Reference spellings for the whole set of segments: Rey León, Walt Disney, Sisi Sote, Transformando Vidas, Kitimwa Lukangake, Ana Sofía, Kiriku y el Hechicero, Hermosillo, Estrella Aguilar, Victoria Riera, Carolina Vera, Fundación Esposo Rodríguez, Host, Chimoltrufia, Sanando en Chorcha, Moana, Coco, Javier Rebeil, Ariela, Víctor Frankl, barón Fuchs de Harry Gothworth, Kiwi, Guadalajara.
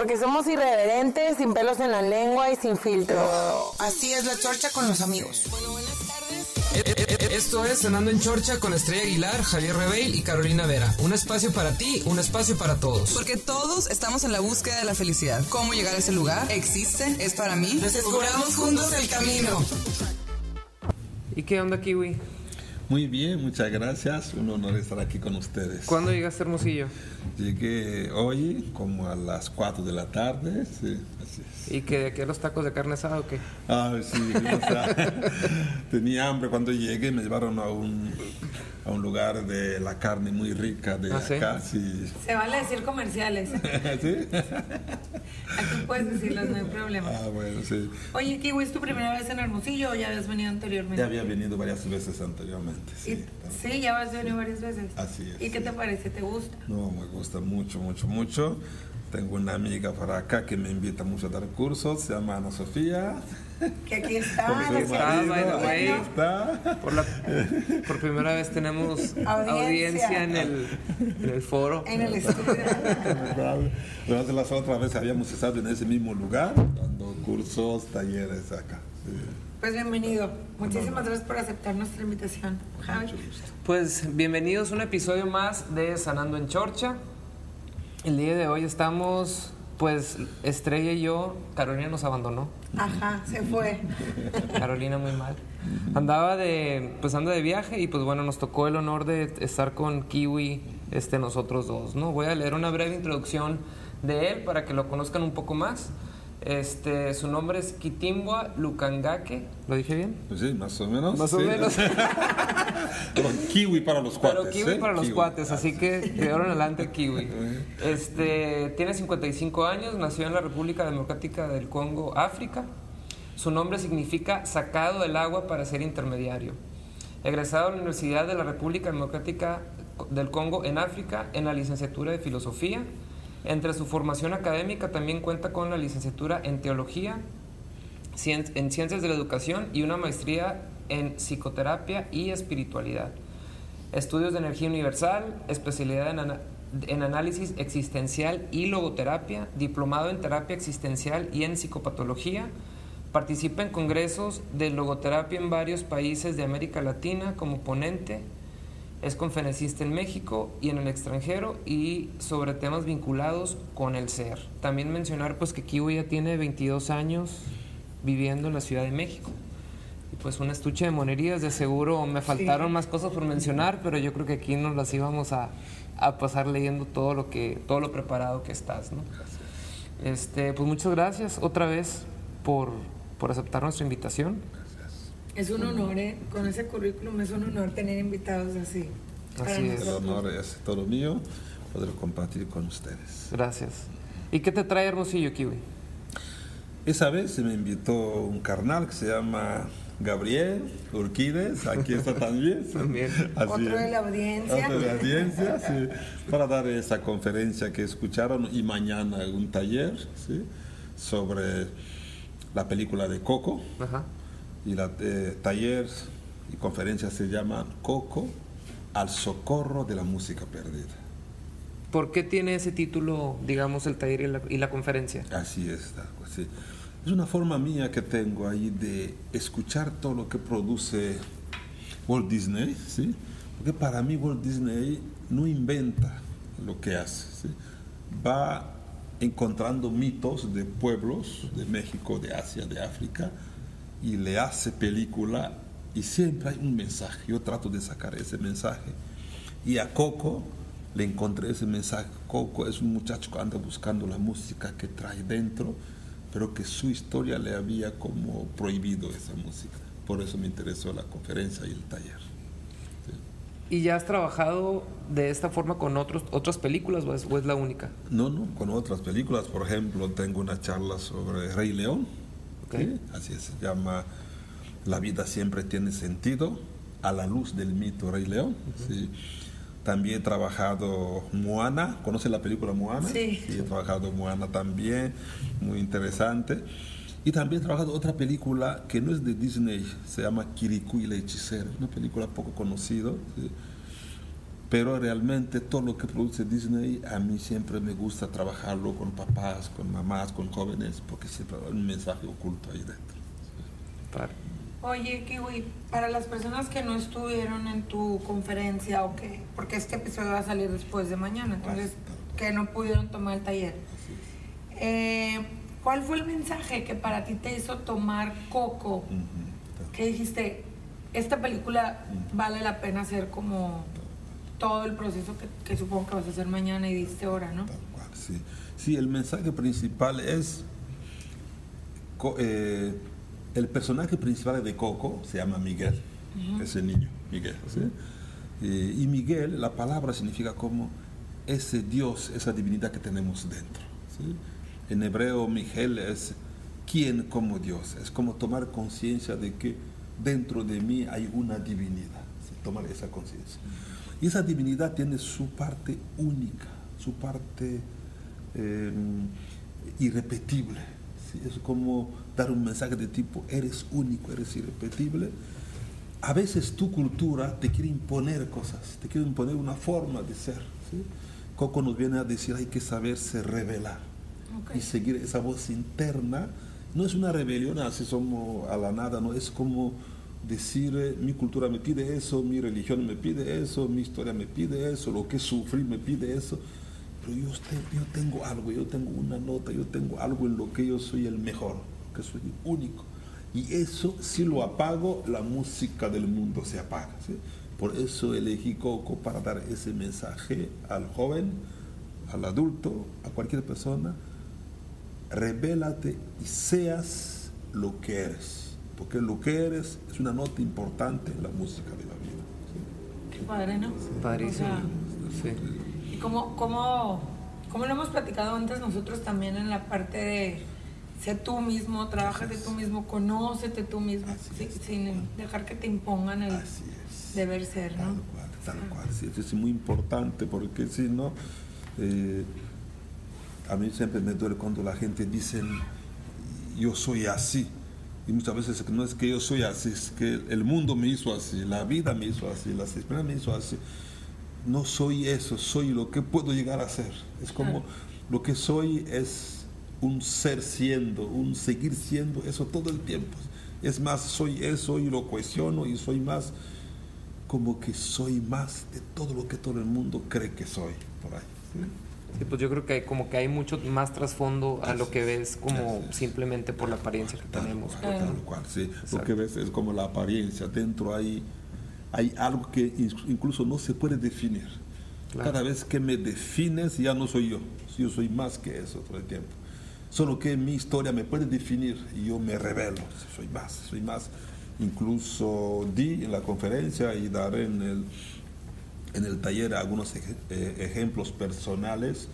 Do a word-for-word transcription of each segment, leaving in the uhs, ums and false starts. Porque somos irreverentes, sin pelos en la lengua y sin filtro. Oh, así es la chorcha con los amigos. Bueno, buenas tardes. Esto es Sanando en Chorcha con Estrella Aguilar, Javier Rebeil y Carolina Vera. Un espacio para ti, un espacio para todos. Porque todos estamos en la búsqueda de la felicidad. ¿Cómo llegar a ese lugar? ¿Existe? ¿Es para mí? Nos descubramos juntos el camino. ¿Y qué onda, Kiwi? Muy bien, muchas gracias. Un honor estar aquí con ustedes. ¿Cuándo llegaste a Hermosillo? Llegué hoy, como a las cuatro de la tarde. Sí, así es. ¿Y que de aquí a los tacos de carne asada o qué? Ah, sí. O sea, tenía hambre cuando llegué. Me llevaron a un, a un lugar de la carne muy rica de ¿Ah, acá. ¿Sí? Sí. Se vale decir comerciales. ¿Sí? Aquí puedes decirlos, no hay problema. Ah, bueno, sí. Oye, Kiwi, ¿es tu primera vez en Hermosillo o ya habías venido anteriormente? Ya había venido varias veces anteriormente. Sí, sí, ya vas venido varias veces. Así es. ¿Y qué sí. te parece? ¿Te gusta? No, me gusta mucho, mucho, mucho. Tengo una amiga para acá que me invita mucho a dar cursos, se llama Ana Sofía. Que aquí está, que está, bueno, ahí está. Por, la, por primera vez tenemos audiencia, audiencia en, el, en el foro. En el estudio. Las otras veces habíamos estado en ese mismo lugar, dando cursos, talleres acá. Sí. Pues bienvenido. Muchísimas gracias por aceptar nuestra invitación, Javi. Pues bienvenidos a un episodio más de Sanando en Chorcha. El día de hoy estamos, pues Estrella y yo, Carolina nos abandonó. Ajá, se fue. Carolina muy mal. Andaba de, pues anda de viaje y pues bueno, nos tocó el honor de estar con Kiwi, este, nosotros dos, ¿no? Voy a leer una breve introducción de él para que lo conozcan un poco más. Este, su nombre es Kitimwa Lukangake. ¿Lo dije bien? Pues sí, más o menos. Más sí. o menos. Pero Kiwi para los cuates. Pero Kiwi ¿eh? para los kiwi. cuates, así que de ahora en adelante Kiwi. Este, tiene cincuenta y cinco años, nació en la República Democrática del Congo, África. Su nombre significa sacado del agua para ser intermediario. Egresado a la Universidad de la República Democrática del Congo en África en la licenciatura de Filosofía. Entre su formación académica también cuenta con la licenciatura en Teología, cien- en Ciencias de la Educación y una maestría en Psicoterapia y Espiritualidad. Estudios de Energía Universal, especialidad en, ana- en Análisis Existencial y Logoterapia, diplomado en Terapia Existencial y en Psicopatología. Participa en congresos de logoterapia en varios países de América Latina como ponente. Es conferencista en México y en el extranjero y sobre temas vinculados con el ser. También mencionar pues que Kiwi ya tiene veintidós años viviendo en la Ciudad de México. Y pues un estuche de monerías, de seguro me faltaron sí. más cosas por mencionar, pero yo creo que aquí nos las íbamos a, a pasar leyendo todo lo que todo lo preparado que estás, ¿no? Gracias. Este, pues muchas gracias otra vez por, por aceptar nuestra invitación. Es un honor, ¿eh? Con ese currículum es un honor tener invitados así. Así es. El honor es todo mío poder compartir con ustedes. Gracias. ¿Y qué te trae Hermosillo, Kiwi? Esa vez se me invitó un carnal que se llama Gabriel Urquídez, aquí está también. también. Otro de la audiencia. Otro de la audiencia, sí. Para dar esa conferencia que escucharon y mañana un taller, ¿sí? Sobre la película de Coco. Ajá. Y la eh, taller y conferencia se llama Coco al socorro de la música perdida. ¿Por qué tiene ese título, digamos, el taller y la, y la conferencia? Así es, pues, sí. Es una forma mía que tengo ahí de escuchar todo lo que produce Walt Disney, ¿sí? Porque para mí Walt Disney no inventa lo que hace, ¿sí? Va encontrando mitos de pueblos de México, de Asia, de África, y le hace película y siempre hay un mensaje. Yo trato de sacar ese mensaje y a Coco le encontré ese mensaje. Coco es un muchacho que anda buscando la música que trae dentro, pero que su historia le había como prohibido esa música. Por eso me interesó la conferencia y el taller. Sí. ¿Y ya has trabajado de esta forma con otros, otras películas o es, o es la única? No, no, con otras películas. Por ejemplo, tengo una charla sobre Rey León. Okay. ¿Sí? Así es, se llama La vida siempre tiene sentido a la luz del mito Rey León. Uh-huh. ¿Sí? También he trabajado Moana, ¿conocen la película Moana? Sí. Sí, he trabajado Moana también, muy interesante. Y también he trabajado otra película que no es de Disney, se llama Kiriku y el Hechicero, una película poco conocida. ¿Sí? Pero realmente todo lo que produce Disney, a mí siempre me gusta trabajarlo con papás, con mamás, con jóvenes, porque siempre hay un mensaje oculto ahí dentro. Claro. Oye, Kiwi, para las personas que no estuvieron en tu conferencia, o que, porque este episodio va a salir después de mañana, entonces que no pudieron tomar el taller, eh, ¿cuál fue el mensaje que para ti te hizo tomar Coco? Uh-huh. Que dijiste, esta película uh-huh. vale la pena hacer como... todo el proceso que, que supongo que vas a hacer mañana y diste ahora, ¿no? Sí, sí, el mensaje principal es... Eh, el personaje principal de Coco se llama Miguel, uh-huh. ese niño, Miguel, ¿sí? Eh, y Miguel, la palabra significa como ese Dios, esa divinidad que tenemos dentro, ¿sí? En hebreo, Miguel es quien como Dios, es como tomar conciencia de que dentro de mí hay una divinidad, ¿sí? Tomar esa conciencia. Uh-huh. Y esa divinidad tiene su parte única, su parte eh, irrepetible. ¿Sí? Es como dar un mensaje de tipo, eres único, eres irrepetible. A veces tu cultura te quiere imponer cosas, te quiere imponer una forma de ser. ¿Sí? Coco nos viene a decir, hay que saberse revelar. Okay. Y seguir esa voz interna. No es una rebelión, así somos a la nada, no es como... decir, mi cultura me pide eso, mi religión me pide eso, mi historia me pide eso, lo que sufrí me pide eso. Pero yo, yo tengo algo, yo tengo una nota, yo tengo algo en lo que yo soy el mejor, que soy único. Y eso, si lo apago, la música del mundo se apaga, ¿sí? Por eso elegí Coco, para dar ese mensaje al joven, al adulto, a cualquier persona. Revélate y seas lo que eres. Porque lo que eres es una nota importante en la música de la vida. ¿Sí? Qué padre, ¿no? Sí. Padrísimo. O sea, sí. Y como, como, como lo hemos platicado antes nosotros también en la parte de sé tú mismo, trabájate tú mismo, conócete tú mismo, si, sin dejar que te impongan el deber ser, ¿no? Tal cual, tal ah. cual. Sí, eso es muy importante porque si no, eh, a mí siempre me duele cuando la gente dice yo soy así. Y muchas veces no es que yo soy así, es que el mundo me hizo así, la vida me hizo así, las experiencias me hizo así. No soy eso, soy lo que puedo llegar a ser. Es como lo que soy es un ser siendo, un seguir siendo eso todo el tiempo. Es más, soy eso y lo cuestiono y soy más, como que soy más de todo lo que todo el mundo cree que soy. Por ahí, ¿sí? Sí, pues yo creo que hay, como que hay mucho más trasfondo a lo que ves como simplemente por la apariencia que tenemos. Tal cual, tal cual, sí. Exacto. Lo que ves es como la apariencia. Dentro hay, hay algo que incluso no se puede definir. Claro. Cada vez que me defines ya no soy yo. Yo soy más que eso todo el tiempo. Solo que mi historia me puede definir y yo me revelo. Soy más, soy más. Incluso di en la conferencia y daré en el... en el taller algunos ejemplos personales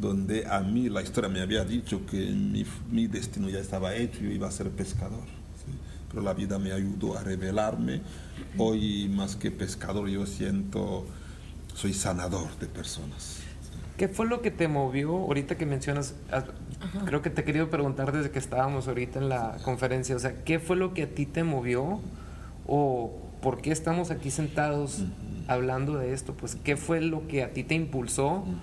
donde a mí la historia me había dicho que mi, mi destino ya estaba hecho, yo iba a ser pescador, ¿sí? Pero la vida me ayudó a revelarme. Hoy más que pescador yo siento, soy sanador de personas. ¿Qué fue lo que te movió? Ahorita que mencionas, creo que te he querido preguntar desde que estábamos ahorita en la conferencia, o sea, ¿qué fue lo que a ti te movió? ¿O por qué estamos aquí sentados uh-huh. hablando de esto? Pues, ¿qué fue lo que a ti te impulsó uh-huh.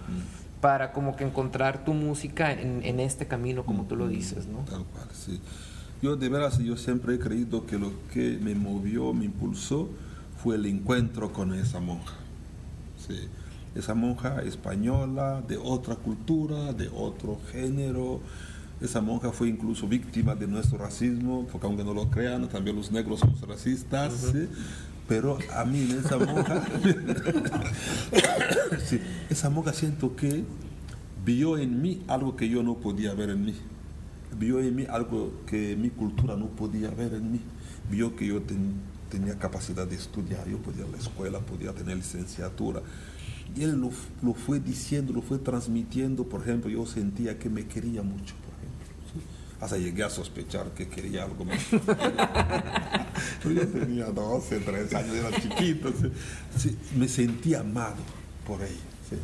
para como que encontrar tu música en, en este camino, como uh-huh. tú lo dices, ¿no? Tal cual, sí. Yo de veras, yo siempre he creído que lo que me movió, me impulsó, fue el encuentro con esa monja. Sí. Esa monja española, de otra cultura, de otro género. Esa monja fue incluso víctima de nuestro racismo, porque aunque no lo crean, también los negros somos racistas, uh-huh. ¿sí? Pero a mí en esa monja, sí, esa monja siento que vio en mí algo que yo no podía ver en mí. Vio en mí algo que mi cultura no podía ver en mí. Vio que yo ten, tenía capacidad de estudiar, yo podía ir a la escuela, podía tener licenciatura. Y él lo, lo fue diciendo, lo fue transmitiendo. Por ejemplo, yo sentía que me quería mucho. Hasta llegué a sospechar que quería algo más. Yo tenía doce, trece años, era chiquito. ¿Sí? Sí, me sentía amado por ella. ¿Sí?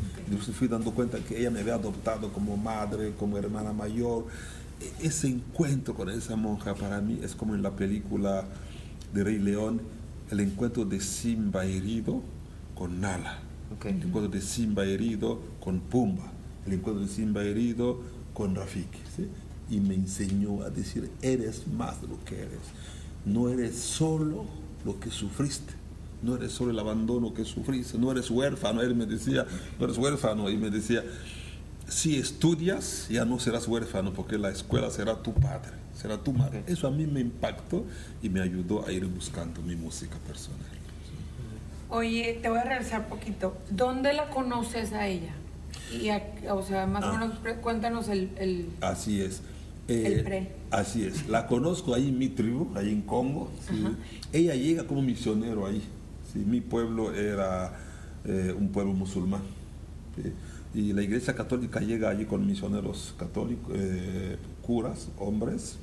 Yo fui dando cuenta que ella me había adoptado como madre, como hermana mayor. Ese encuentro con esa monja para mí es como en la película de Rey León, el encuentro de Simba herido con Nala. Okay. El encuentro de Simba herido con Pumba, el encuentro de Simba herido con Rafiki, ¿sí? Y me enseñó a decir, eres más de lo que eres. No eres solo lo que sufriste, no eres solo el abandono que sufriste, no eres huérfano. Él me decía, no eres huérfano. Y me decía, si estudias, ya no serás huérfano, porque la escuela será tu padre, será tu madre. Okay. Eso a mí me impactó y me ayudó a ir buscando mi música personal. Oye, te voy a regresar poquito. ¿Dónde la conoces a ella? Y a, o sea, más ah, o menos, cuéntanos el... el así es. Eh, el pre. Así es. La conozco ahí en mi tribu, ahí en Congo. ¿Sí? Ella llega como misionero ahí. ¿Sí? Mi pueblo era eh, un pueblo musulmán. ¿Sí? Y la iglesia católica llega allí con misioneros católicos, eh, curas, hombres.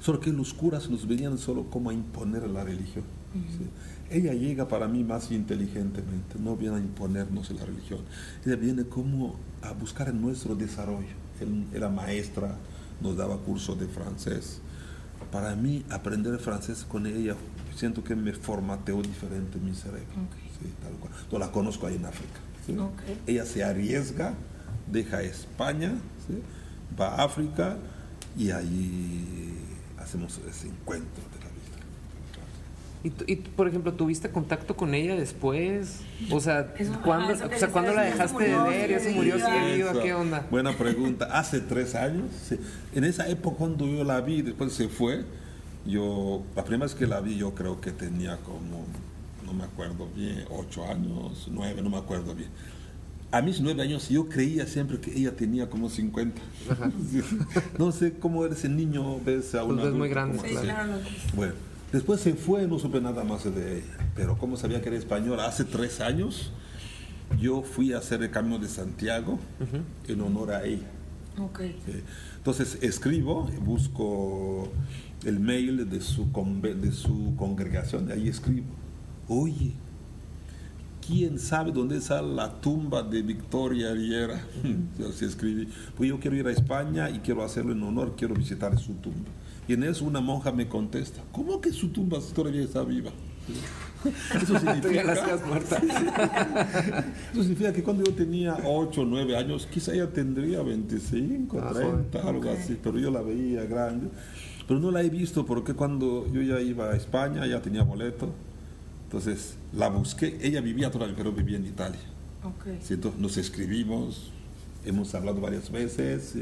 Solo que los curas nos venían solo como a imponer la religión. Uh-huh. ¿Sí? Ella llega para mí más inteligentemente, no viene a imponernos la religión. Ella viene como a buscar nuestro desarrollo. Él era maestra, nos daba cursos de francés. Para mí, aprender francés con ella, siento que me formateó diferente mi cerebro. Okay. Sí, tal cual. Yo la conozco ahí en África. ¿Sí? Okay. Ella se arriesga, deja España, ¿sí? Va a África y ahí hacemos ese encuentro. Y, y por ejemplo, ¿tuviste contacto con ella después? O sea, ¿cuándo, ah, o sea, ¿cuándo la dejaste de ver? ¿Ya se murió? ¿Qué iba? ¿Qué onda? Buena pregunta. Hace tres años. Sí. En esa época cuando yo la vi, después se fue. Yo, la primera vez que la vi, yo creo que tenía como, no me acuerdo bien, ocho años, nueve, no me acuerdo bien. A mis nueve años yo creía siempre que ella tenía como cincuenta. Ajá. Sí. No sé cómo eres el niño, ves a una... Pues es muy grande. Sí, claro. Bueno. Después se fue, no supe nada más de ella. Pero como sabía que era española, hace tres años yo fui a hacer el Camino de Santiago, uh-huh, en honor a ella. Okay. Sí. Entonces escribo, busco el mail de su, de su congregación, de ahí escribo. Oye, ¿quién sabe dónde está la tumba de Victoria Riera? Uh-huh. Yo así escribí. Pues yo quiero ir a España y quiero hacerlo en honor, quiero visitar su tumba. Y en eso una monja me contesta, ¿cómo que su tumba todavía está viva? Eso significa, eso significa que cuando yo tenía ocho o nueve años, quizá ella tendría veinticinco, ah, treinta, okay, algo así, pero yo la veía grande. Pero no la he visto porque cuando yo ya iba a España, ya tenía boleto. Entonces la busqué, ella vivía todavía, pero vivía en Italia. Okay. ¿Sí? Entonces nos escribimos. Hemos hablado varias veces,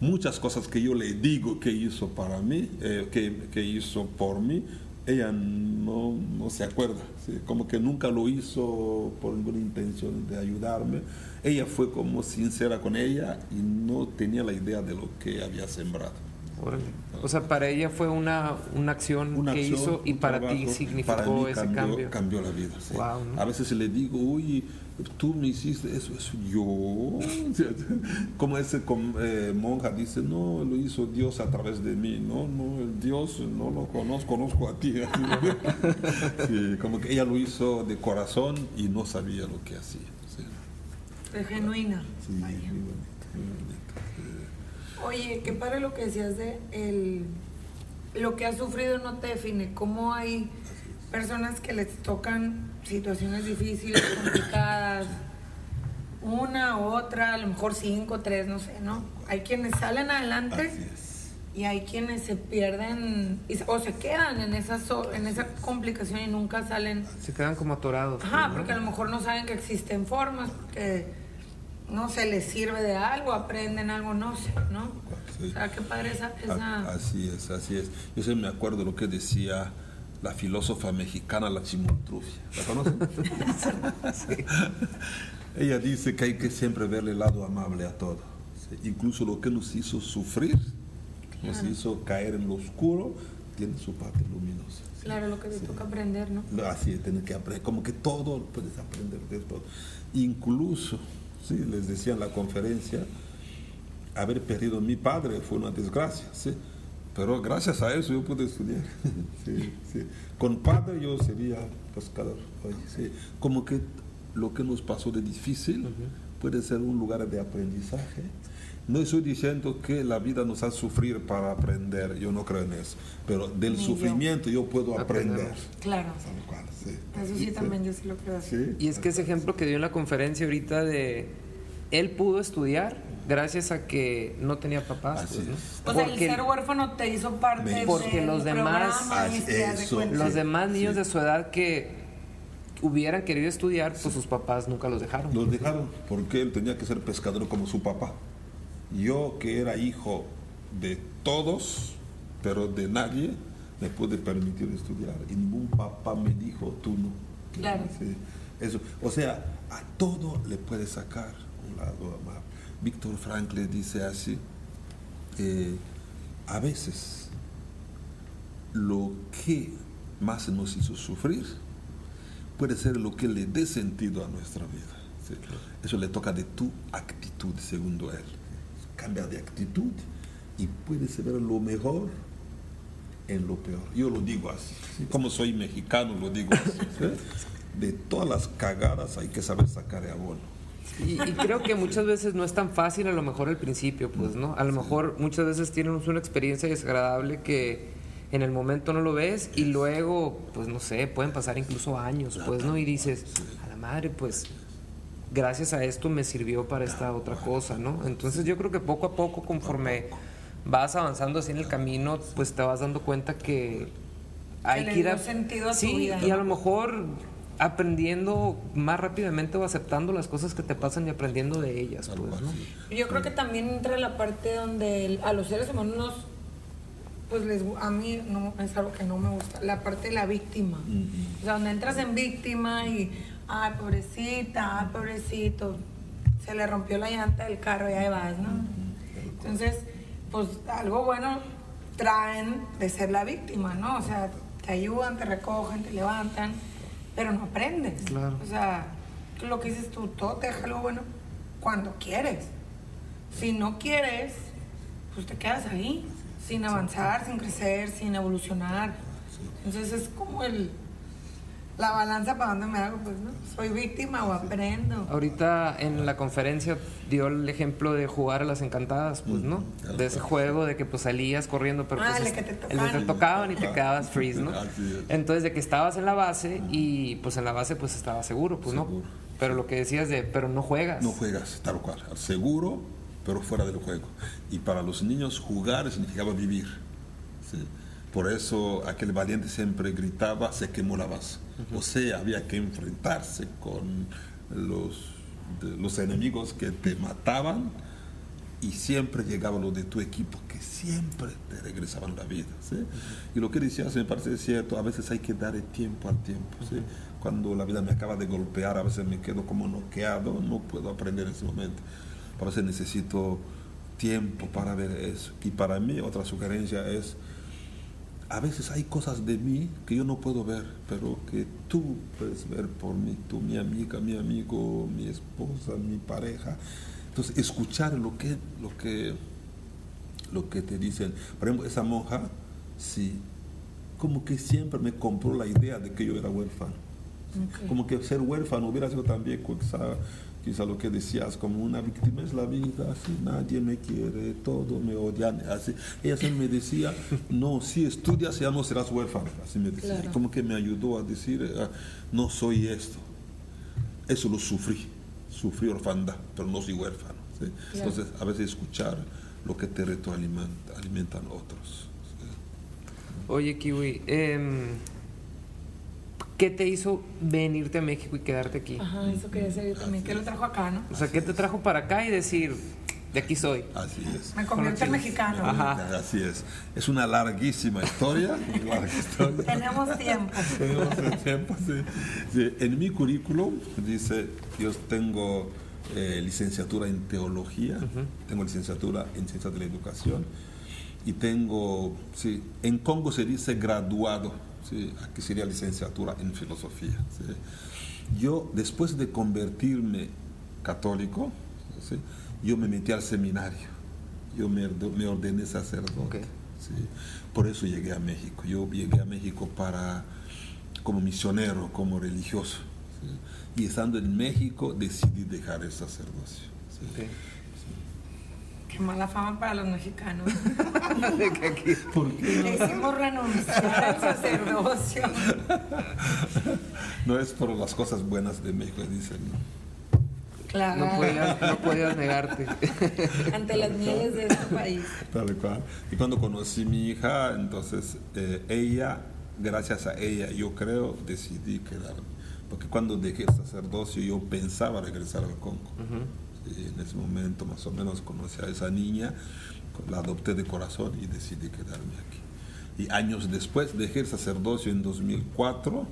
muchas cosas que yo le digo que hizo para mí, eh, que, que hizo por mí, ella no, no se acuerda, ¿sí? Como que nunca lo hizo por ninguna intención de ayudarme. Ella fue como sincera con ella y no tenía la idea de lo que había sembrado. Órale. O sea, para ella fue una, una acción una que acción, hizo, y para trabajo, ti significó para mí ese cambió, cambio. Cambió la vida. ¿Sí? Wow, ¿no? A veces le digo, uy, tú me hiciste eso, eso yo. Como ese eh, monja dice, no, lo hizo Dios a través de mí. No, no, el Dios no lo conozco, conozco a ti. Sí, como que ella lo hizo de corazón y no sabía lo que hacía. Sí. Es genuina. Sí, muy bonito, muy bonito. Oye, qué padre lo que decías de el, lo que has sufrido no te define. Cómo hay personas que les tocan situaciones difíciles, complicadas, una u otra, a lo mejor cinco, tres, no sé, ¿no? Hay quienes salen adelante y hay quienes se pierden y, o se quedan en esa, so, en esa complicación y nunca salen. Se quedan como atorados. Ajá, ¿no? Porque a lo mejor no saben que existen formas, porque... no se les sirve de algo, aprenden algo, no sé, ¿no? Sí. O sea, qué padre esa, esa... Así es, así es. Yo siempre me acuerdo lo que decía la filósofa mexicana, la Chimoltrufia. ¿La conocen? Sí. Ella dice que hay que siempre verle el lado amable a todo. ¿Sí? Incluso lo que nos hizo sufrir, claro, nos hizo caer en lo oscuro, tiene su parte luminosa. ¿Sí? Claro, lo que te sí. toca aprender, ¿no? Así es, tienes que aprender. Como que todo, puedes aprender de todo. Incluso... sí, les decía en la conferencia, haber perdido a mi padre fue una desgracia, ¿sí? Pero gracias a eso yo pude estudiar. Sí, sí. Con padre yo sería pescador. Sí. Como que lo que nos pasó de difícil puede ser un lugar de aprendizaje No estoy diciendo que la vida nos hace sufrir para aprender, yo no creo en eso, pero del Ni sufrimiento yo, yo puedo aprender. aprender. Claro. Cual, sí. Eso sí, sí, también yo sí lo creo así. Sí, y es que ese ejemplo que dio en la conferencia ahorita de, él pudo estudiar gracias a que no tenía papás. Así pues, ¿no? O sea, porque el ser huérfano te hizo parte de Porque los demás, eso, de los sí, demás niños sí. de su edad que... hubieran querido estudiar, pues sus papás nunca los dejaron. Los dejaron porque él tenía que ser pescador como su papá. Yo, que era hijo de todos, pero de nadie, me pude permitir estudiar. Y ningún papá me dijo, tú no. Claro. Sí. Eso. O sea, a todo le puede sacar un lado amable. Víctor Frankl dice así, eh, a veces lo que más nos hizo sufrir puede ser lo que le dé sentido a nuestra vida. ¿Sí? Eso le toca de tu actitud, según él. Cambia de actitud y puedes ver lo mejor en lo peor. Yo lo digo así. ¿Sí? Como soy mexicano, lo digo así. ¿Sí? De todas las cagadas hay que saber sacar el abono. Y, y creo que muchas veces no es tan fácil, a lo mejor al principio, pues, ¿no? A lo mejor muchas veces tienes una experiencia desagradable que... en el momento no lo ves y luego, pues no sé, pueden pasar incluso años, pues, ¿no? Y dices, a la madre, pues, gracias a esto me sirvió para esta otra cosa, ¿no? Entonces yo creo que poco a poco, conforme vas avanzando así en el camino, pues te vas dando cuenta que hay que, que ir a... sentido a sí, tu vida, ¿no? Y a lo mejor aprendiendo más rápidamente o aceptando las cosas que te pasan y aprendiendo de ellas, pues, ¿no? Yo creo que también entra la parte donde el, a los seres humanos nos... pues les, a mí no, es algo que no me gusta, la parte de la víctima. Uh-huh. O sea, donde entras en víctima y, ay, pobrecita, ay, pobrecito, se le rompió la llanta del carro y ahí vas, ¿no? Uh-huh. Entonces, pues algo bueno traen de ser la víctima, ¿no? O sea, te ayudan, te recogen, te levantan, pero no aprendes. Claro. O sea, lo que dices tú, todo te deja lo bueno cuando quieres. Si no quieres, pues te quedas ahí. Sin avanzar, sin crecer, sin evolucionar. Entonces es como el la balanza para dónde me hago, pues, ¿no? ¿Soy víctima o aprendo? Ahorita en la conferencia dio el ejemplo de jugar a las encantadas, pues, ¿no? De ese juego de que pues salías corriendo, pero pues, ah, el que te tocaban, el que te tocaban y te quedabas freeze, ¿no? Entonces de que estabas en la base y pues en la base pues estabas seguro, pues, ¿no? Pero lo que decías de, pero no juegas. No juegas, tal cual. Seguro, pero fuera del juego. Y para los niños jugar significaba vivir. ¿Sí? Por eso aquel valiente siempre gritaba, se quemó la base. Uh-huh. O sea, había que enfrentarse con los, de, los enemigos que te mataban y siempre llegaba lo de tu equipo, que siempre te regresaban la vida. ¿Sí? Uh-huh. Y lo que decías me parece cierto, a veces hay que dar el tiempo al tiempo. ¿Sí? Cuando la vida me acaba de golpear, a veces me quedo como noqueado, no puedo aprender en ese momento. A veces necesito tiempo para ver eso. Y para mí otra sugerencia es, a veces hay cosas de mí que yo no puedo ver, pero que tú puedes ver por mí, tú, mi amiga, mi amigo, mi esposa, mi pareja. Entonces, escuchar lo que, lo que, lo que te dicen. Por ejemplo, esa monja, sí, como que siempre me compró la idea de que yo era huérfano. Okay. Como que ser huérfano hubiera sido también cosa... quizá lo que decías, como una víctima es la vida, así nadie me quiere, todos me odian, así. Ella siempre me decía, no, si estudias ya no serás huérfano, así me decía. Claro. Como que me ayudó a decir, no soy esto. Eso lo sufrí, sufrí orfandad, pero no soy huérfano. ¿Sí? Claro. Entonces, a veces escuchar lo que te retroalimenta, alimentan otros. ¿Sí? Oye, Kiwi, eh... ¿qué te hizo venirte a México y quedarte aquí? Ajá, eso quería saber también. ¿Qué lo trajo acá, no? O sea, ¿qué te trajo para acá y decir, de aquí soy? Así es. Me convierto en mexicano. Ajá. Así es. Es una larguísima historia. larga historia. Tenemos tiempo. Tenemos tiempo, sí. Sí. En mi currículum dice, yo tengo eh, licenciatura en teología, uh-huh. tengo licenciatura en ciencias de la educación y tengo, sí, en Congo se dice graduado. Sí, aquí sería licenciatura en filosofía. ¿Sí? Yo, después de convertirme católico, ¿sí? yo me metí al seminario. Yo me, me ordené sacerdote. Okay. ¿Sí? Por eso llegué a México. Yo llegué a México para, como misionero, como religioso. ¿Sí? Y estando en México, decidí dejar el sacerdocio. ¿Sí? Okay. Qué mala fama para los mexicanos. ¿Por qué? Le hicimos renunciar al sacerdocio. No es por las cosas buenas de México, dicen. Claro. No podías, no podías negarte. Ante las mieles de este país. Tal cual. Y cuando conocí a mi hija, entonces eh, ella, gracias a ella, yo creo, decidí quedarme. Porque cuando dejé el sacerdocio, yo pensaba regresar al Congo. Uh-huh. Sí, en ese momento, más o menos, conocí a esa niña, la adopté de corazón y decidí quedarme aquí. Y años después, dejé el sacerdocio en dos mil cuatro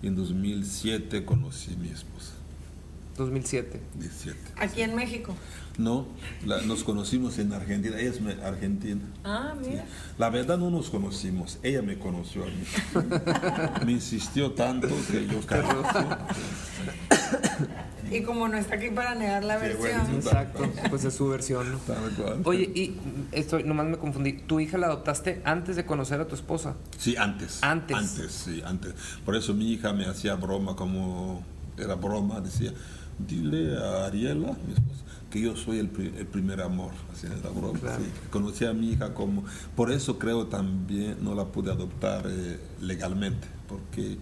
y en dos mil siete conocí a mi esposa. dos mil siete diecisiete ¿Aquí en México? No, la, nos conocimos en Argentina. Ella es me, argentina. Ah, mira. Sí. La verdad no nos conocimos. Ella me conoció a mí. Me insistió tanto que yo carajo. Y como no está aquí para negar la sí, versión. Bueno, exacto, pues es su versión, ¿no? Oye, y esto nomás me confundí. ¿Tu hija la adoptaste antes de conocer a tu esposa? Sí, antes. Antes. Antes, sí, antes. Por eso mi hija me hacía broma como... Era broma, decía... Dile a Ariela, mi esposa, que yo soy el, pri- el primer amor. Así es la broma. Claro. Sí. Conocí a mi hija como... Por eso creo también no la pude adoptar eh, legalmente, porque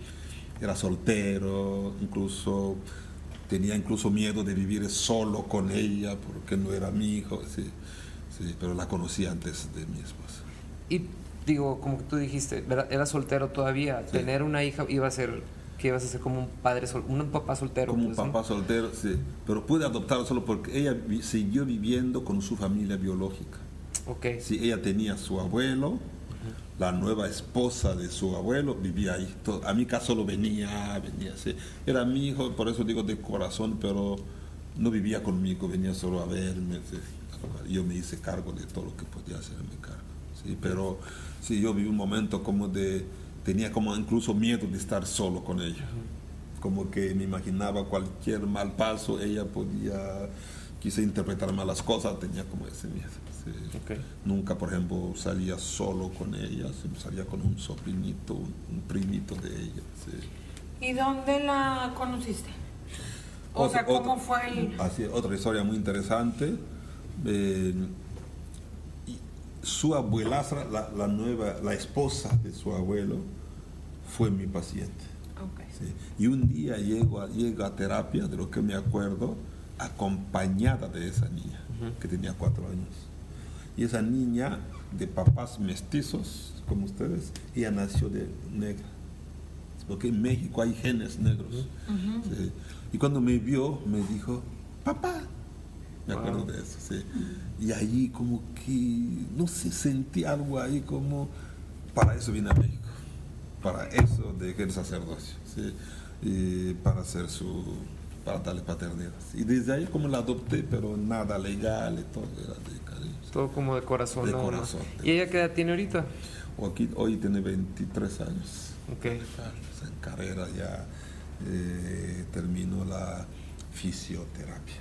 era soltero, incluso tenía incluso miedo de vivir solo con ella, porque no era mi hijo. Sí, sí, pero la conocí antes de mi esposa. Y digo, como tú dijiste, era soltero todavía. Sí. Tener una hija iba a ser... que ibas a ser como un padre sol, un papá soltero. Como pues, un papá, ¿no? Soltero, sí. Pero pude adoptarlo solo porque ella vi, siguió viviendo con su familia biológica. Okay. Sí, ella tenía su abuelo, uh-huh. La nueva esposa de su abuelo vivía ahí. Todo, a mi casa solo venía, venía, sí. Era mi hijo, por eso digo de corazón, pero no vivía conmigo, venía solo a verme. Sí. Yo me hice cargo de todo lo que podía hacerme cargo. Sí, pero sí, yo viví un momento como de... Tenía como incluso miedo de estar solo con ella. Como que me imaginaba cualquier mal paso, ella podía, quise interpretar malas cosas, tenía como ese miedo. Sí. Okay. Nunca, por ejemplo, salía solo con ella, salía con un sobrinito, un primito de ella. Sí. ¿Y dónde la conociste? O otra, sea, ¿cómo otra, fue el...? Así, otra historia muy interesante. Eh, su abuelastra, la, la nueva, la esposa de su abuelo, fue mi paciente. Okay. Sí. Y un día llego a, llego a terapia, de lo que me acuerdo, acompañada de esa niña, uh-huh. que tenía cuatro años. Y esa niña, de papás mestizos, como ustedes, ella nació de negra. Porque en México hay genes negros. Uh-huh. Sí. Y cuando me vio, me dijo, papá. Me acuerdo wow. de eso, sí. Y allí como que, no sé, sentí algo ahí como, para eso vine a México, para eso dejé el sacerdocio, sí, y para hacer su, para darle paternidad. Y desde ahí como la adopté, pero nada legal y todo, era de cariño. Todo como de corazón. De corazón. ¿Y ella qué edad tiene ahorita? Aquí, hoy tiene veintitrés años. Ok. En carrera ya eh, terminó la fisioterapia.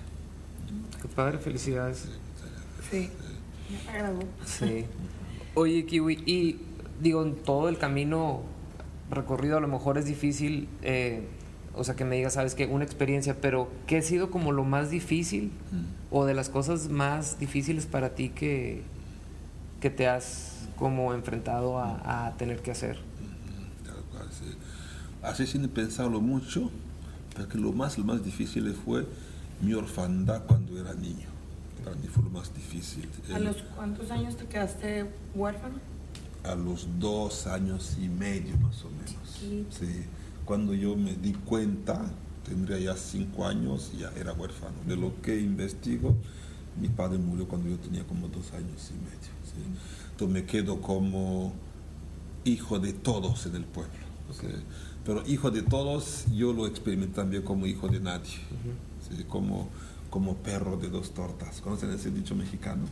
Qué padre, felicidades. Sí, me agradó. Sí. Oye, Kiwi, y digo, en todo el camino recorrido a lo mejor es difícil, eh, o sea, que me digas, sabes que una experiencia, pero ¿qué ha sido como lo más difícil mm. o de las cosas más difíciles para ti que, que te has como enfrentado a, a tener que hacer? Así sin pensarlo mucho, porque lo más, lo más difícil fue... mi orfandad cuando era niño. Para mí fue lo más difícil. ¿A los cuántos años te quedaste huérfano? A los dos años y medio más o menos. Chiquito. Sí. Cuando yo me di cuenta, tendría ya cinco años y ya era huérfano. De lo que investigo, mi padre murió cuando yo tenía como dos años y medio. ¿Sí? Entonces me quedo como hijo de todos en el pueblo. ¿Sí? Pero hijo de todos, yo lo experimenté también como hijo de nadie. Uh-huh. Sí, como, como perro de dos tortas. ¿Conocen ese dicho mexicano?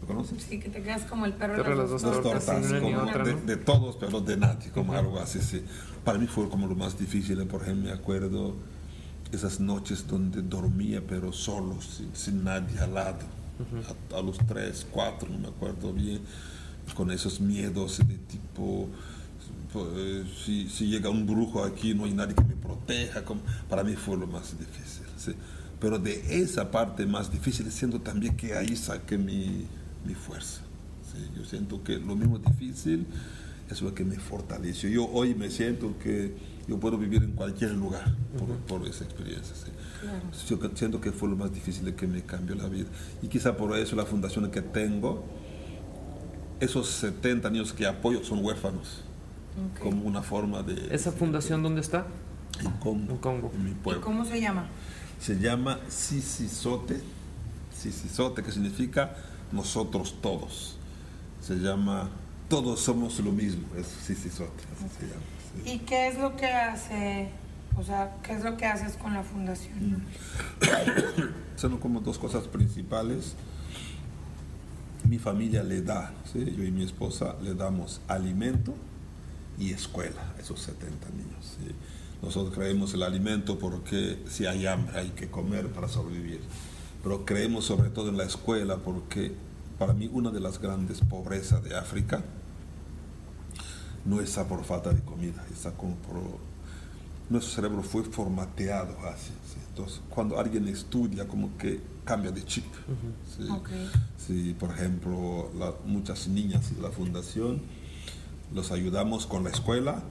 ¿Lo conocen? Sí, que te quedas como el perro, perro de las dos, dos tortas, tortas sí, como otra, ¿no? de, de todos, pero de nadie, como uh-huh. algo así, sí. Para mí fue como lo más difícil. Por ejemplo, me acuerdo esas noches donde dormía, pero solo, sin, sin nadie al lado. Uh-huh. A, a los tres, cuatro, no me acuerdo bien. Con esos miedos de tipo... Si, si llega un brujo aquí, no hay nadie que me proteja. Como, para mí fue lo más difícil, sí. pero de esa parte más difícil siento también que ahí saqué mi, mi fuerza. ¿Sí? Yo siento que lo mismo difícil es lo que me fortalece. Yo hoy me siento que yo puedo vivir en cualquier lugar por, uh-huh. por esa experiencia. ¿Sí? Claro. Yo siento que fue lo más difícil que me cambió la vida. Y quizá por eso la fundación que tengo, esos setenta niños que apoyo son huérfanos. Okay. Como una forma de... ¿Esa fundación de, dónde está? En Congo. En Congo. En mi pueblo. ¿Y cómo se llama? Se llama Sisi Sote. Sisi Sote, que significa nosotros todos. Se llama todos somos lo mismo. Es Sisi Sote, así okay. se llama. Sí. ¿Y qué es lo que hace? O sea, ¿qué es lo que haces con la fundación? Mm. Son como dos cosas principales. Mi familia le da, ¿sí? Yo y mi esposa le damos alimento y escuela a esos setenta niños. ¿Sí? Nosotros creemos el alimento porque si hay hambre hay que comer para sobrevivir. Pero creemos sobre todo en la escuela porque para mí una de las grandes pobrezas de África no es por falta de comida, es como por... Nuestro cerebro fue formateado así. ¿Sí? Entonces, cuando alguien estudia, como que cambia de chip. Uh-huh. ¿Sí? Okay. Sí, por ejemplo, la, muchas niñas de la fundación los ayudamos con la escuela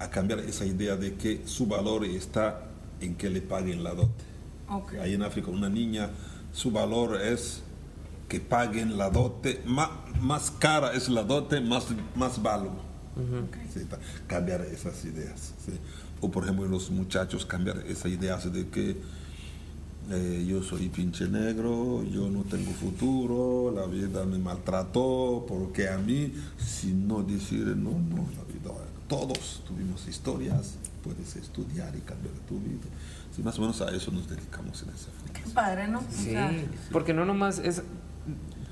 a cambiar esa idea de que su valor está en que le paguen la dote. Okay. Ahí en África, una niña, su valor es que paguen la dote. Má, más cara es la dote, más, más valor. Uh-huh. Okay. Sí, cambiar esas ideas. ¿Sí? O, por ejemplo, los muchachos cambiar esa idea de que eh, yo soy pinche negro, yo no tengo futuro, la vida me maltrató, porque a mí, si no decir, no, no, la vida, todos tuvimos historias, puedes estudiar y cambiar tu vida. Sí, más o menos a eso nos dedicamos en esa fundación. Qué padre, ¿no? Sí, porque no nomás es...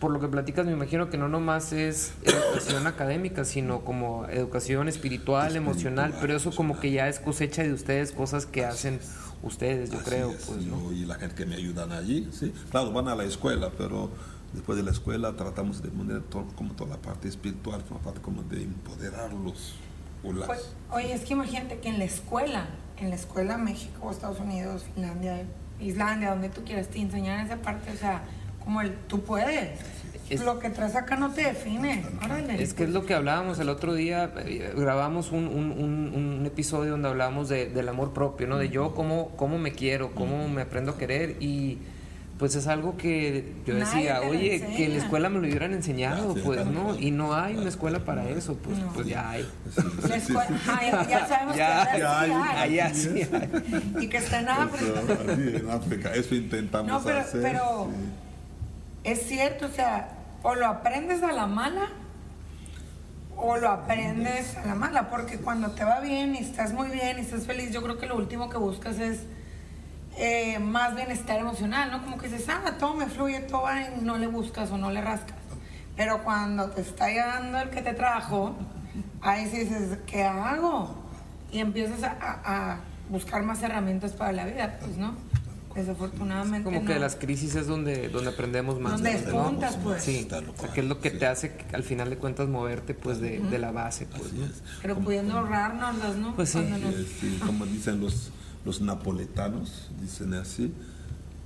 Por lo que platicas, me imagino que no nomás es educación académica, sino como educación espiritual, espiritual emocional, pero eso como que ya es cosecha de ustedes, cosas que así hacen es. Ustedes, yo así creo. Es, pues, ¿no? Y la gente que me ayudan allí, sí. Claro, van a la escuela, pero después de la escuela tratamos de poner todo, como toda la parte espiritual, como parte como de empoderarlos. O las... pues, oye, es que imagínate que en la escuela, en la escuela México, Estados Unidos, Finlandia, Islandia, donde tú quieras, te enseñan esa parte, o sea... Como el, tú puedes, es, lo que traes acá no te define. Órale. Es que es lo que hablábamos el otro día, eh, grabamos un, un, un, un episodio donde hablábamos de, del amor propio, ¿no? De yo cómo, cómo me quiero, cómo me aprendo a querer y... Pues es algo que yo decía, oye, enseña. Que en la escuela me lo hubieran enseñado, sí, pues, ¿no? Y no hay una escuela para eso, pues, no. Pues ya hay. La escuela, ay, ya sabemos ya, que ya hay. Allá sí hay. Y que está en África. Eso, en África, eso intentamos no, pero, hacer. Pero, sí. Es cierto, o sea, o lo aprendes a la mala o lo aprendes a la mala, porque cuando te va bien y estás muy bien y estás feliz, yo creo que lo último que buscas es eh, más bienestar emocional, ¿no? Como que dices, ah, todo me fluye, todo va y no le buscas o no le rascas. Pero cuando te está llegando el que te trajo, ahí sí dices, ¿qué hago? Y empiezas a, a, a buscar más herramientas para la vida, pues, ¿no? Desafortunadamente. Es como no. Que las crisis es donde, donde aprendemos más. Donde despuntas, ¿no? Pues. Sí, o sea, que es lo que sí. Te hace, al final de cuentas, moverte pues de, uh-huh. de la base. Pues, ¿no? Pero como, pudiendo como, ahorrarnos, ¿no? Pues sí. Nos... sí como dicen los, los napoletanos, dicen así,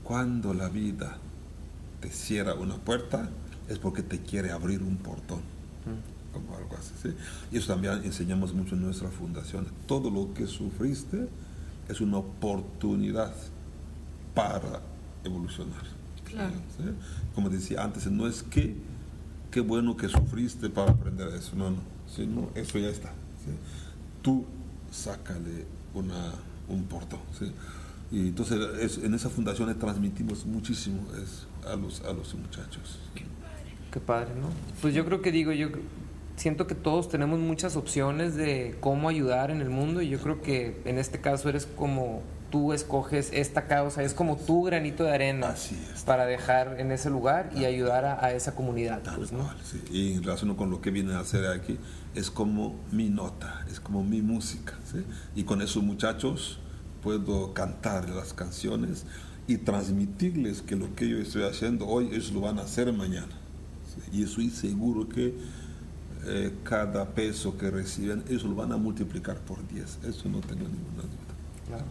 cuando la vida te cierra una puerta, es porque te quiere abrir un portón. Uh-huh. Como algo así, ¿sí? Y eso también enseñamos mucho en nuestra fundación. Todo lo que sufriste es una oportunidad para evolucionar. Claro. ¿Sí? Como decía antes, no es que qué bueno que sufriste para aprender eso, no, no, ¿sí? No, eso ya está. ¿Sí? Tú sácale una, un portón. ¿Sí? Y entonces es, en esa fundación le transmitimos muchísimo eso a los, a los muchachos. Qué padre. Qué padre, ¿no? Pues yo creo que digo, yo siento que todos tenemos muchas opciones de cómo ayudar en el mundo y yo creo que en este caso eres como... Tú escoges esta causa, es como tu granito de arena para dejar en ese lugar y ayudar a, a esa comunidad. Pues, ¿no? Sí. Y en relación con lo que vienen a hacer aquí, es como mi nota, es como mi música. ¿Sí? Y con esos muchachos puedo cantar las canciones y transmitirles que lo que yo estoy haciendo hoy, ellos lo van a hacer mañana. ¿Sí? Y estoy seguro que eh, cada peso que reciben, ellos lo van a multiplicar por diez. Eso no tengo ninguna duda. Claro.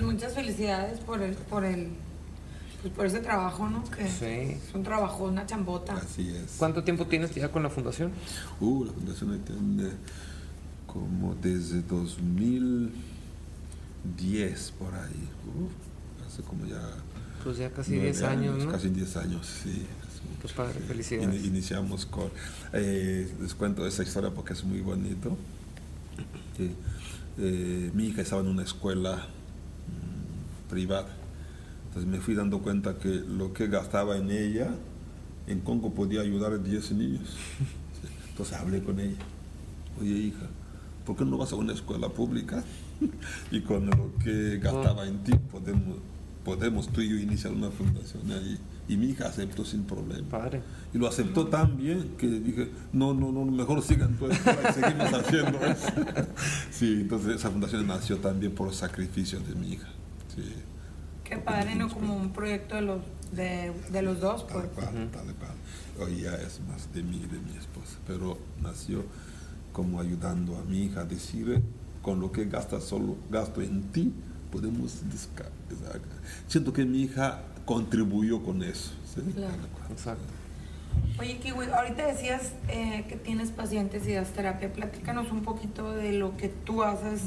Muchas felicidades por el por el Pues por ese trabajo, ¿no? Que sí. Es un trabajo, una chambota. Así es. ¿Cuánto tiempo tienes ya con la fundación? Uh, la fundación tiene como desde dos mil diez, por ahí. Uh, hace como ya... Pues ya casi diez años, años, ¿no? Casi diez años, sí. Pues padre, sí. Felicidades. Iniciamos con... Eh, les cuento esa historia porque es muy bonito. Sí. Eh, mi hija estaba en una escuela mmm, privada. Entonces me fui dando cuenta que lo que gastaba en ella, en Congo podía ayudar a diez niños. Entonces hablé con ella. Oye, hija, ¿por qué no vas a una escuela pública? Y con lo que gastaba en ti, podemos, podemos tú y yo iniciar una fundación allí. Y mi hija aceptó sin problema. Padre. Y lo aceptó tan bien que dije, no, no, no, mejor sigan todas y seguimos haciendo eso. Sí, entonces esa fundación nació también por sacrificios de mi hija. Sí. Qué padre, ¿no? Como un proyecto de los, de, de los dos, pues. Tal cual, tal cual. Hoy ya es más de mí y de mi esposa, pero nació como ayudando a mi hija a decir, con lo que gasta solo gasto en ti, podemos descargar. Siento que mi hija contribuyó con eso. ¿Sí? Claro. Exacto. Oye, Kiwi, ahorita decías eh, que tienes pacientes y das terapia. Platícanos un poquito de lo que tú haces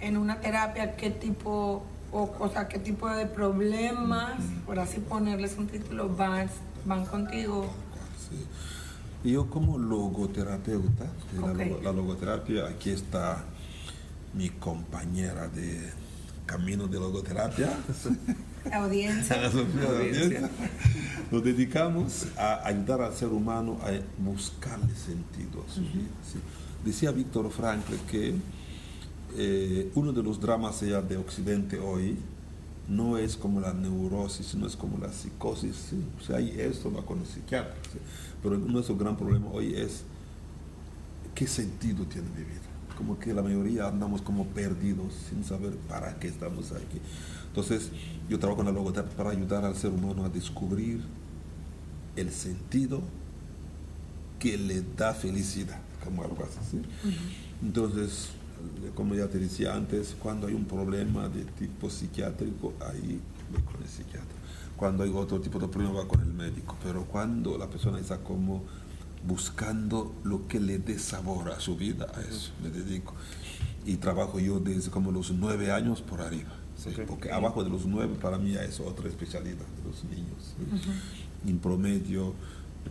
en una terapia, qué tipo... O, o sea, ¿qué tipo de problemas, por así ponerles un título, van, van contigo? Sí. Yo como logoterapeuta, okay. la, la logoterapia, aquí está mi compañera de camino de logoterapia. La audiencia. La audiencia. La audiencia. Nos dedicamos a ayudar al ser humano a buscarle sentido a su vida. Uh-huh. Sí. Decía Víctor Frankl que... Eh, uno de los dramas ya de Occidente hoy no es como la neurosis, no es como la psicosis, ¿sí? O sea, hay esto, va con el psiquiatra, ¿sí? Pero nuestro gran problema hoy es qué sentido tiene mi vida, como que la mayoría andamos como perdidos sin saber para qué estamos aquí. Entonces yo trabajo en la logoterapia para ayudar al ser humano a descubrir el sentido que le da felicidad, como algo así, ¿sí? Uh-huh. Entonces, como ya te decía antes, cuando hay un problema de tipo psiquiátrico, ahí voy con el psiquiatra. Cuando hay otro tipo de problema, va con el médico. Pero cuando la persona está como buscando lo que le dé sabor a su vida, a eso me dedico. Y trabajo yo desde como los nueve años por arriba. ¿Sí? Okay. Porque abajo de los nueve para mí ya es otra especialidad de los niños. ¿Sí? Uh-huh. En promedio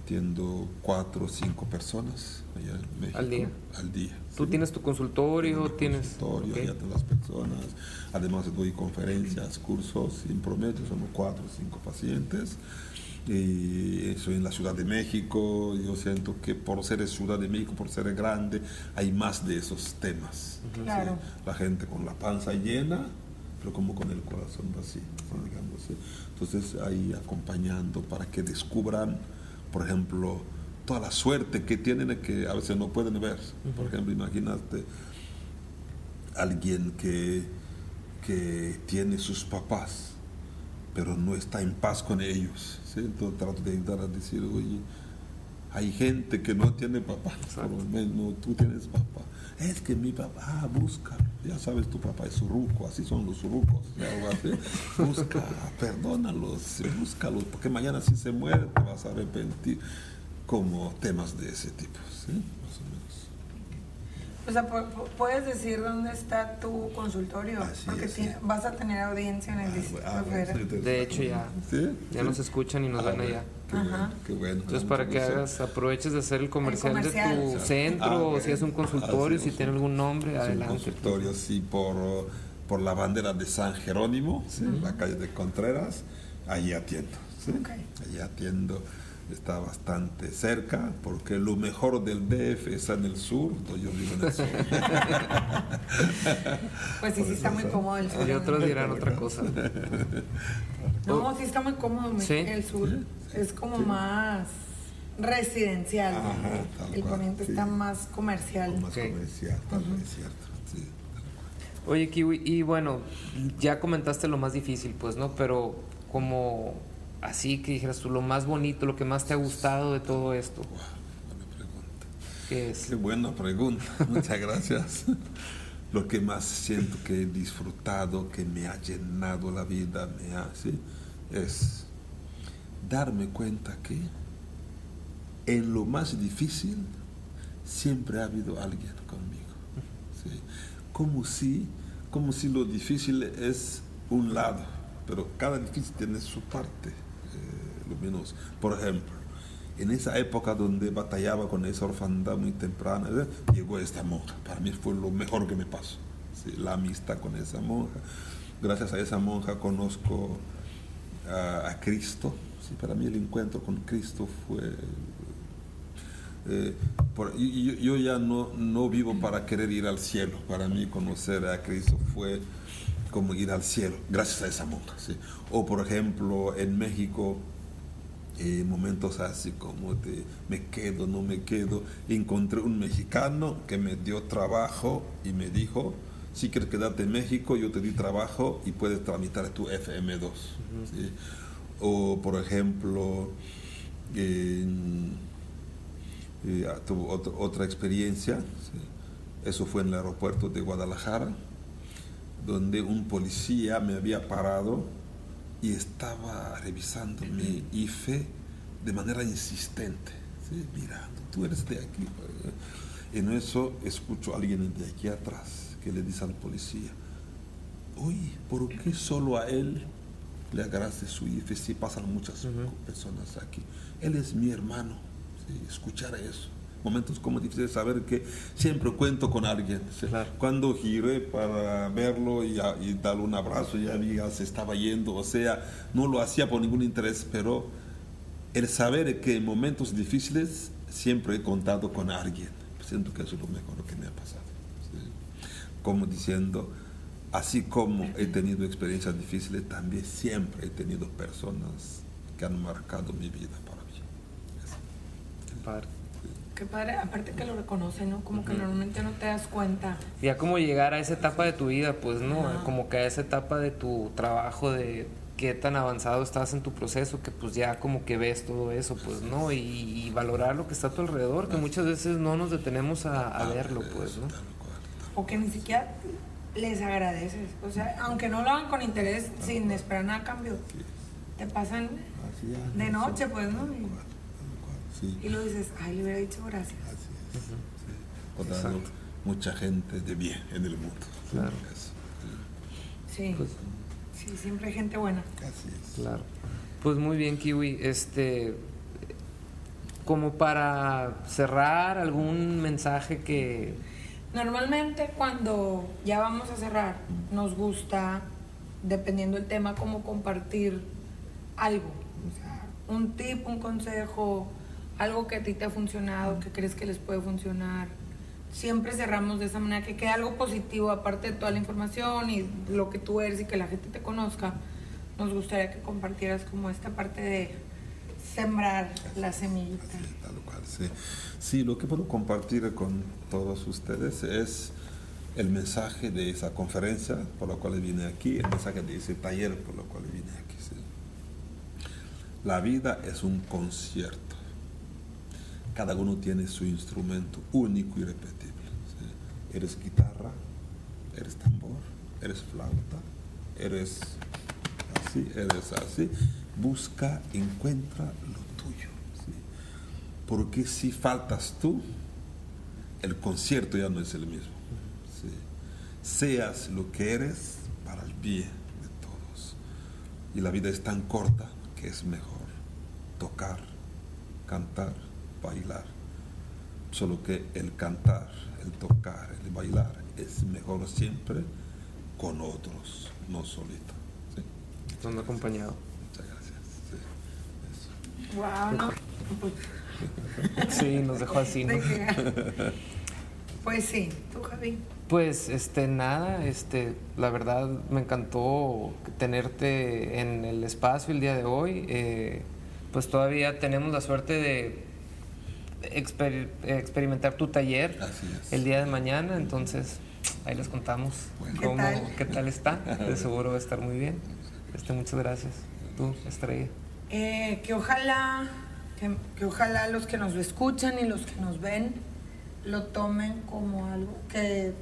atiendo cuatro o cinco personas allá en México. Al día. Al día. ¿Tú sí. tienes tu consultorio? Tengo tienes consultorio, okay. Allá tengo las personas. Además doy conferencias, cursos. En promedio son cuatro o cinco pacientes. Y soy en la Ciudad de México. Yo siento que por ser Ciudad de México, por ser grande, hay más de esos temas. Uh-huh. Claro. ¿Sí? La gente con la panza llena, pero como con el corazón vacío, digamos, ¿sí? Entonces ahí acompañando para que descubran, por ejemplo, toda la suerte que tienen que a veces no pueden ver. Uh-huh. Por ejemplo, imagínate alguien que, que tiene sus papás, pero no está en paz con ellos, ¿sí? Entonces trato de ayudar a decir, oye, hay gente que no tiene papá, por lo menos tú tienes papá. Es que mi papá, ah, busca, ya sabes, tu papá es suruco, así son los surucos, ¿sí? Busca, perdónalos, búscalos, porque mañana si se muere te vas a arrepentir, como temas de ese tipo, ¿sí? Más o menos. O sea, ¿puedes decir dónde está tu consultorio? Así porque es, sí. Vas a tener audiencia en el ah, distrito ah, bueno, federal. Sí, de hecho, ya, ¿sí? ya sí. nos escuchan y nos ah, ven bueno. allá. Qué bueno, qué bueno. Entonces, para que hagas, aproveches de hacer el comercial, el comercial. de tu sí. centro, ah, okay. O si es un consultorio, ah, sí, si tiene algún nombre, sí, adelante. Un consultorio, sí, por, por la bandera de San Jerónimo, sí. En la calle de Contreras, ahí atiendo. ¿Sí? Okay. Ahí atiendo. Está bastante cerca, porque lo mejor del D F está en el sur, entonces yo vivo en el sur. Pues sí, sí está muy cómodo el sur. Y otros dirán otra cosa. No, sí está muy cómodo el sur. ¿Sí? ¿Sí? Es como sí. más residencial. Ajá, el poniente sí. está más comercial. O más okay. comercial, tal vez, uh-huh. cierto. Sí. Oye, Kiwi, y bueno, ya comentaste lo más difícil, pues, ¿no? Pero como... Así que dijeras tú, lo más bonito, lo que más te ha gustado de todo esto. Wow, buena pregunta. ¿Qué es? Qué buena pregunta. Muchas gracias. Lo que más siento que he disfrutado, que me ha llenado la vida, me ha, ¿sí? es darme cuenta que en lo más difícil siempre ha habido alguien conmigo. ¿Sí? Como si, como si lo difícil es un lado, pero cada difícil tiene su parte eh, luminosa. Por ejemplo, en esa época donde batallaba con esa orfandad muy temprana, ¿sí? Llegó esta monja. Para mí fue lo mejor que me pasó, ¿sí? La amistad con esa monja. Gracias a esa monja conozco a, a Cristo. ¿Sí? Para mí el encuentro con Cristo fue... Eh, por, yo, yo ya no, no vivo para querer ir al cielo. Para mí conocer a Cristo fue como ir al cielo, gracias a esa monja, ¿sí? O por ejemplo en México, eh, momentos así como de me quedo, no me quedo, encontré un mexicano que me dio trabajo y me dijo: si quieres quedarte en México, yo te di trabajo y puedes tramitar tu F M dos. Uh-huh. ¿Sí? O por ejemplo eh, Eh, tuvo otro, otra experiencia, ¿sí? Eso fue en el aeropuerto de Guadalajara, donde un policía me había parado y estaba revisando mi I F E de manera insistente, ¿sí? Mirando, tú eres de aquí. En eso escucho a alguien de aquí atrás que le dice al policía: oye, ¿por qué solo a él le agarraste su I F E? Sí, pasan muchas uh-huh. personas aquí. Él es mi hermano. Escuchar eso, momentos como difíciles, saber que siempre cuento con alguien. Claro. Cuando giré para verlo y, a, y darle un abrazo, ya había, se estaba yendo, o sea, no lo hacía por ningún interés, pero el saber que en momentos difíciles siempre he contado con alguien, siento que eso es lo mejor que me ha pasado. ¿Sí? Como diciendo, así como he tenido experiencias difíciles, también siempre he tenido personas que han marcado mi vida para mí. Padre. Qué padre, aparte que lo reconoce, ¿no? Como uh-huh. que normalmente no te das cuenta. Ya como llegar a esa etapa de tu vida, pues, ¿no? Uh-huh. Como que a esa etapa de tu trabajo, de qué tan avanzado estás en tu proceso, que pues ya como que ves todo eso, pues, ¿no? Y, y valorar lo que está a tu alrededor, que muchas veces no nos detenemos a, a verlo, pues, ¿no? O que ni siquiera les agradeces, o sea, aunque no lo hagan con interés, sin esperar nada a cambio, te pasan de noche, pues, ¿no? Y, sí. Y lo dices, ay, le hubiera dicho gracias. Así es. Uh-huh. Sí. Mucha gente de bien en el mundo. Claro. Sí. Sí. Pues, sí, siempre hay gente buena. Así es. Claro. Pues muy bien, Kiwi. Este, como para cerrar, algún mensaje que... Normalmente cuando ya vamos a cerrar, nos gusta, dependiendo del tema, como compartir algo. O sea, un tip, un consejo... algo que a ti te ha funcionado, que crees que les puede funcionar. Siempre cerramos de esa manera, que quede algo positivo, aparte de toda la información y lo que tú eres y que la gente te conozca. Nos gustaría que compartieras como esta parte de sembrar la semillita. Así, tal cual, sí. Sí, lo que puedo compartir con todos ustedes es el mensaje de esa conferencia por la cual vine aquí, el mensaje de ese taller por la cual vine aquí. Sí. La vida es un concierto. Cada uno tiene su instrumento único y repetible. ¿Sí? Eres guitarra, eres tambor, eres flauta, eres así, eres así. Busca, encuentra lo tuyo. ¿Sí? Porque si faltas tú, el concierto ya no es el mismo. ¿Sí? Seas lo que eres para el bien de todos. Y la vida es tan corta que es mejor tocar, cantar, bailar, solo que el cantar, el tocar, el bailar es mejor siempre con otros, no solito. ¿Sí? Estando acompañado. Muchas gracias. Sí, eso. Wow, no. Sí, nos dejó así, ¿no? Pues sí, tú, Javi. Pues este nada, este la verdad me encantó tenerte en el espacio el día de hoy. Eh, pues todavía tenemos la suerte de Exper- experimentar tu taller el día de mañana, entonces ahí les contamos bueno, cómo, ¿Qué, tal? qué tal está, de seguro va a estar muy bien. Este, muchas gracias. Tú, Estrella. Eh, que ojalá que, que ojalá los que nos escuchan y los que nos ven lo tomen como algo que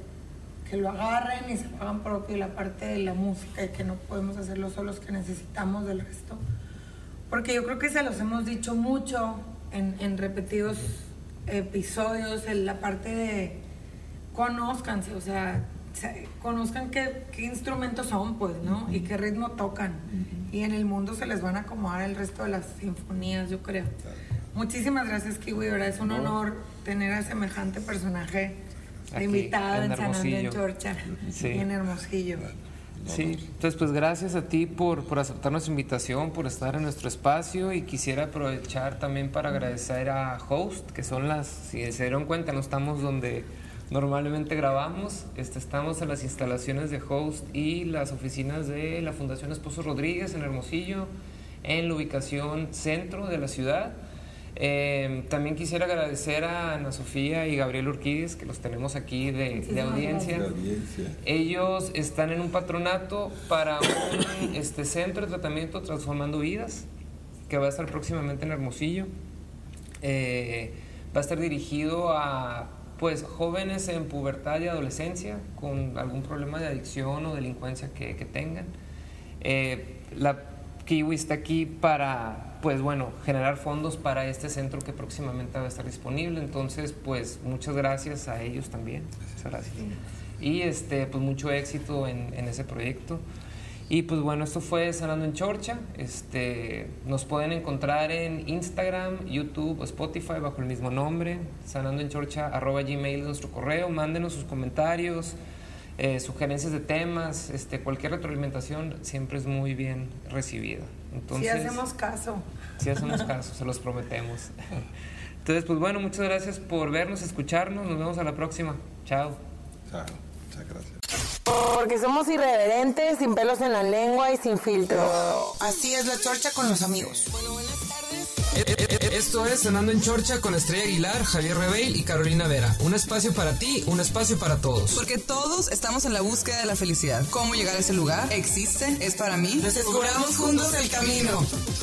que lo agarren y se lo hagan propio, y la parte de la música y que no podemos hacerlo solos, que necesitamos del resto. Porque yo creo que se los hemos dicho mucho en, en repetidos episodios, en la parte de conózcanse, o sea, conozcan qué, qué instrumentos son, pues, ¿no? Y qué ritmo tocan. Uh-huh. Y en el mundo se les van a acomodar el resto de las sinfonías, yo creo. Claro. Muchísimas gracias, Kiwi, ¿verdad? Es un no. honor tener a semejante personaje de invitado en, en Sanando en Chorcha, sí. y en Hermosillo. Sí, entonces pues gracias a ti por, por aceptar nuestra invitación, por estar en nuestro espacio, y quisiera aprovechar también para agradecer a Host, que son las, si se dieron cuenta, no estamos donde normalmente grabamos, este, estamos en las instalaciones de Host y las oficinas de la Fundación Esposo Rodríguez en Hermosillo, en la ubicación centro de la ciudad. Eh, también quisiera agradecer a Ana Sofía y Gabriel Urquídez, que los tenemos aquí de, de audiencia. Ellos están en un patronato para un este, centro de tratamiento Transformando Vidas, que va a estar próximamente en Hermosillo. Eh, va a estar dirigido a pues, jóvenes en pubertad y adolescencia con algún problema de adicción o delincuencia que, que tengan. Eh, la Kiwi está aquí para... pues bueno, generar fondos para este centro que próximamente va a estar disponible. Entonces, pues muchas gracias a ellos también. Muchas gracias. Y este, pues mucho éxito en, en ese proyecto. Y pues bueno, esto fue Sanando en Chorcha. Este, nos pueden encontrar en Instagram, YouTube o Spotify bajo el mismo nombre. Sanando en Chorcha, arroba gmail es nuestro correo. Mándenos sus comentarios, eh, sugerencias de temas, este, cualquier retroalimentación siempre es muy bien recibida. Entonces, sí hacemos caso. Sí hacemos caso, se los prometemos. Entonces, pues bueno, muchas gracias por vernos, escucharnos. Nos vemos a la próxima. Chao. Chao. Muchas gracias. Porque somos irreverentes, sin pelos en la lengua y sin filtro. Así es la chorcha con los amigos. Bueno, buenas tardes. Esto es Sanando en Chorcha con Estrella Aguilar, Javier Rebeil y Carolina Vera. Un espacio para ti, un espacio para todos. Porque todos estamos en la búsqueda de la felicidad. ¿Cómo llegar a ese lugar? ¿Existe? ¿Es para mí? Descubramos juntos el camino.